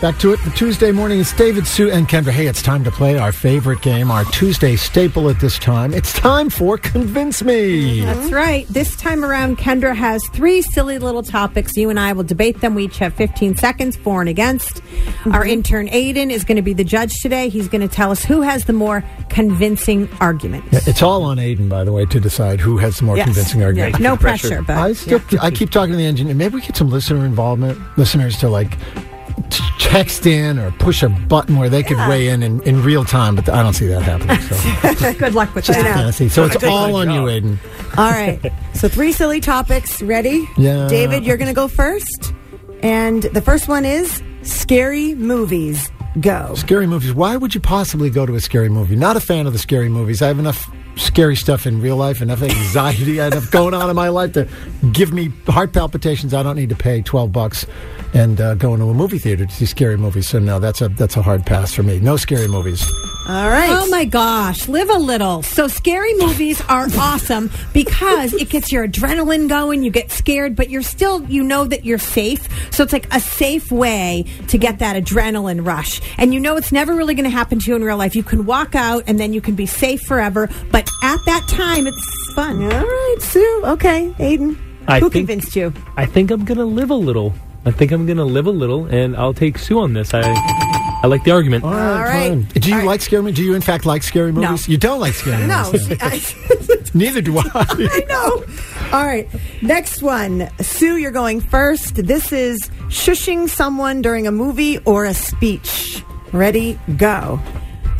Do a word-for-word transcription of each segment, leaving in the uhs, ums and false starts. Back to it for Tuesday morning. It's David, Sue, and Kendra. Hey, it's time to play our favorite game, our Tuesday staple at this time. It's time for Convince Me. Mm-hmm. That's right. This time around, Kendra has three silly little topics. You and I will debate them. We each have fifteen seconds, for and against. Mm-hmm. Our intern, Aiden, is going to be the judge today. He's going to tell us who has the more convincing argument. Yeah, it's all on Aiden, by the way, to decide who has the more yes. convincing argument. Yeah, no pressure. pressure but I, still, yeah. I keep talking to the engineer. Maybe we get some listener involvement. Listeners to, like... text in or push a button where they could yeah. weigh in, in in real time, but I don't see that happening. So. Good luck with that. So it's all on job. you, Aiden. All right. So three silly topics. Ready? Yeah. David, you're going to go first. And the first one is scary movies. Go. Scary movies. Why would you possibly go to a scary movie? Not a fan of the scary movies. I have enough scary stuff in real life, enough anxiety, enough going on in my life to give me heart palpitations. I don't need to pay twelve bucks and uh, go into a movie theater to see scary movies. So no, that's a that's a hard pass for me. No scary movies. All right. Oh my gosh, live a little. So scary movies are awesome because it gets your adrenaline going. You get scared, but you're still, you know that you're safe. So it's like a safe way to get that adrenaline rush. And you know it's never really going to happen to you in real life. You can walk out and then you can be safe forever. But at that time, it's fun. All right, Sue. Okay, Aiden. I who think, convinced you? I think I'm going to live a little. I think I'm going to live a little, and I'll take Sue on this. I I like the argument. All right. All right. Fine. Do you All like right. scary movies? Do you, in fact, like scary movies? No. You don't like scary movies? No. I, Neither do I. I know. All right. Next one. Sue, you're going first. This is shushing someone during a movie or a speech. Ready, go.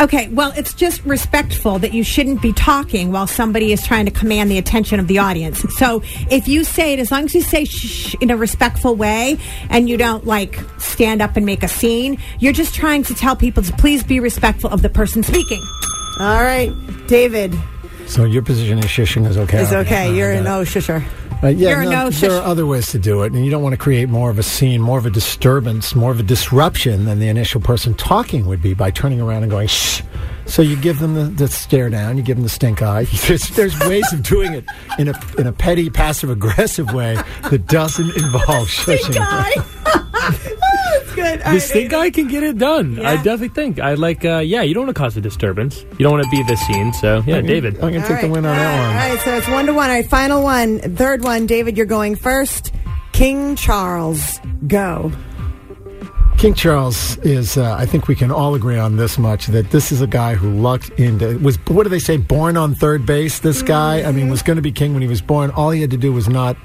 Okay, well, it's just respectful that you shouldn't be talking while somebody is trying to command the attention of the audience. So if you say it, as long as you say shh in a respectful way and you don't, like, stand up and make a scene, you're just trying to tell people to please be respectful of the person speaking. All right, David. So your position is shushing is okay. It's okay. You're a no shusher. Uh, yeah, no, no there are other ways to do it, and you don't want to create more of a scene, more of a disturbance, more of a disruption than the initial person talking would be by turning around and going, shh. So you give them the, the stare down, you give them the stink eye. There's, there's ways of doing it in a in a petty, passive-aggressive way that doesn't involve shushing. Stink eye! Good. The stink eye can get it done. Yeah. I definitely think. I like, uh, yeah, you don't want to cause a disturbance. You don't want to be the scene. So, yeah, I'm David. Gonna, I'm going to take right. the win on all that right. one. All right, so it's one to one. All right, final one. Third one. David, you're going first. King Charles. Go. King Charles is, uh, I think we can all agree on this much, that this is a guy who lucked into, was, what do they say, born on third base, this mm-hmm. guy? I mean, was going to be king when he was born. All he had to do was not